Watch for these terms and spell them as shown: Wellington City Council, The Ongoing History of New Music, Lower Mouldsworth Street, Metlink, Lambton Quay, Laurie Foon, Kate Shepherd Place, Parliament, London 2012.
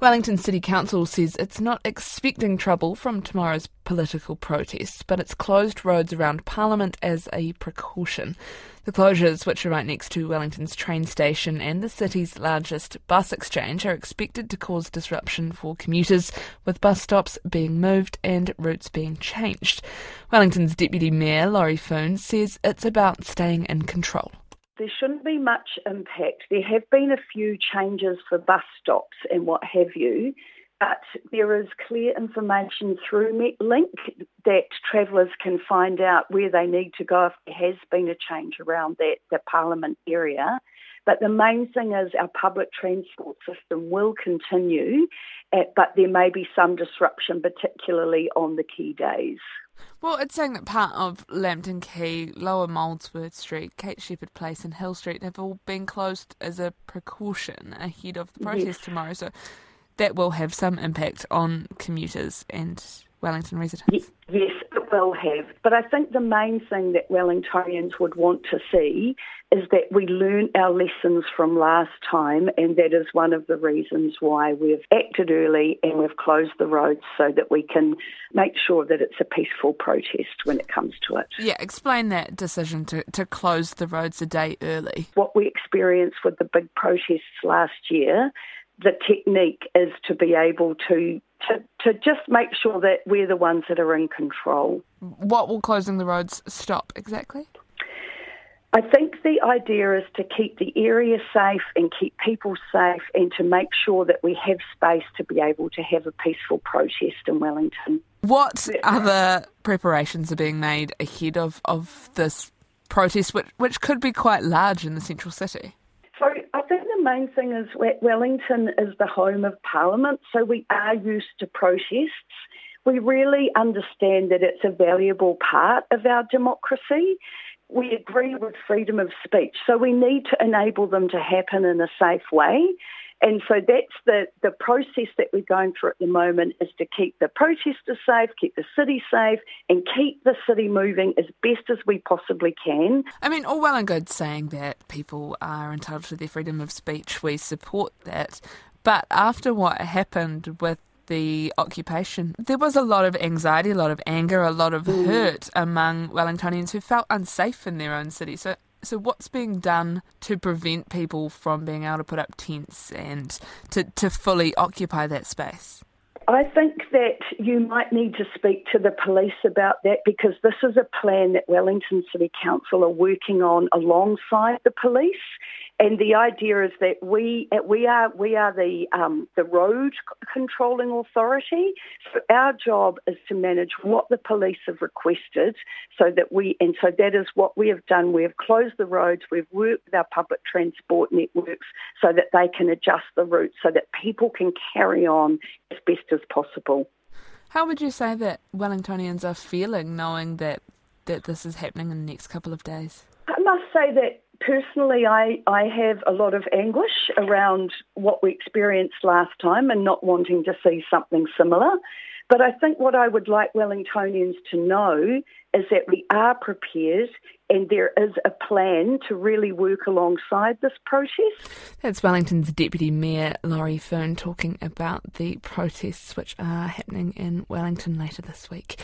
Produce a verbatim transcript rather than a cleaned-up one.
Wellington City Council says it's not expecting trouble from tomorrow's political protests, but it's closed roads around Parliament as a precaution. The closures, which are right next to Wellington's train station and the city's largest bus exchange, are expected to cause disruption for commuters, with bus stops being moved and routes being changed. Wellington's Deputy Mayor, Laurie Foon, says it's about staying in control. There shouldn't be much impact. There have been a few changes for bus stops and what have you, but there is clear information through Metlink that travellers can find out where they need to go if there has been a change around that, the Parliament area. But the main thing is our public transport system will continue, but there may be some disruption, particularly on the key days. Well, it's saying that part of Lambton Quay, Lower Mouldsworth Street, Kate Shepherd Place and Hill Street have all been closed as a precaution ahead of the protest yes. tomorrow. So that will have some impact on commuters and Wellington residents. Yes, it will have. But I think the main thing that Wellingtonians would want to see is that we learn our lessons from last time, and that is one of the reasons why we've acted early and we've closed the roads so that we can make sure that it's a peaceful protest when it comes to it. Yeah, explain that decision to, to close the roads a day early. What we experienced with the big protests last year, the technique is to be able to To, to just make sure that we're the ones that are in control. What will closing the roads stop exactly? I think the idea is to keep the area safe and keep people safe and to make sure that we have space to be able to have a peaceful protest in Wellington. What other preparations are being made ahead of, of this protest, which, which could be quite large in the central city? The main thing is Wellington is the home of Parliament, so we are used to protests. We really understand that it's a valuable part of our democracy. We agree with freedom of speech, so we need to enable them to happen in a safe way. And so that's the, the process that we're going through at the moment, is to keep the protesters safe, keep the city safe and keep the city moving as best as we possibly can. I mean, all well and good saying that people are entitled to their freedom of speech. We support that. But after what happened with the occupation, there was a lot of anxiety, a lot of anger, a lot of mm. hurt among Wellingtonians who felt unsafe in their own city. So So what's being done to prevent people from being able to put up tents and to, to fully occupy that space? I think that you might need to speak to the police about that, because this is a plan that Wellington City Council are working on alongside the police. And the idea is that we we are we are the um, the road controlling authority. So our job is to manage what the police have requested, so that we and so that is what we have done. We have closed the roads. We've worked with our public transport networks so that they can adjust the routes so that people can carry on as best as possible. How would you say that Wellingtonians are feeling, knowing that that this is happening in the next couple of days? I must say that. Personally, I, I have a lot of anguish around what we experienced last time and not wanting to see something similar. But I think what I would like Wellingtonians to know is that we are prepared and there is a plan to really work alongside this protest. That's Wellington's Deputy Mayor, Laurie Foon, talking about the protests which are happening in Wellington later this week.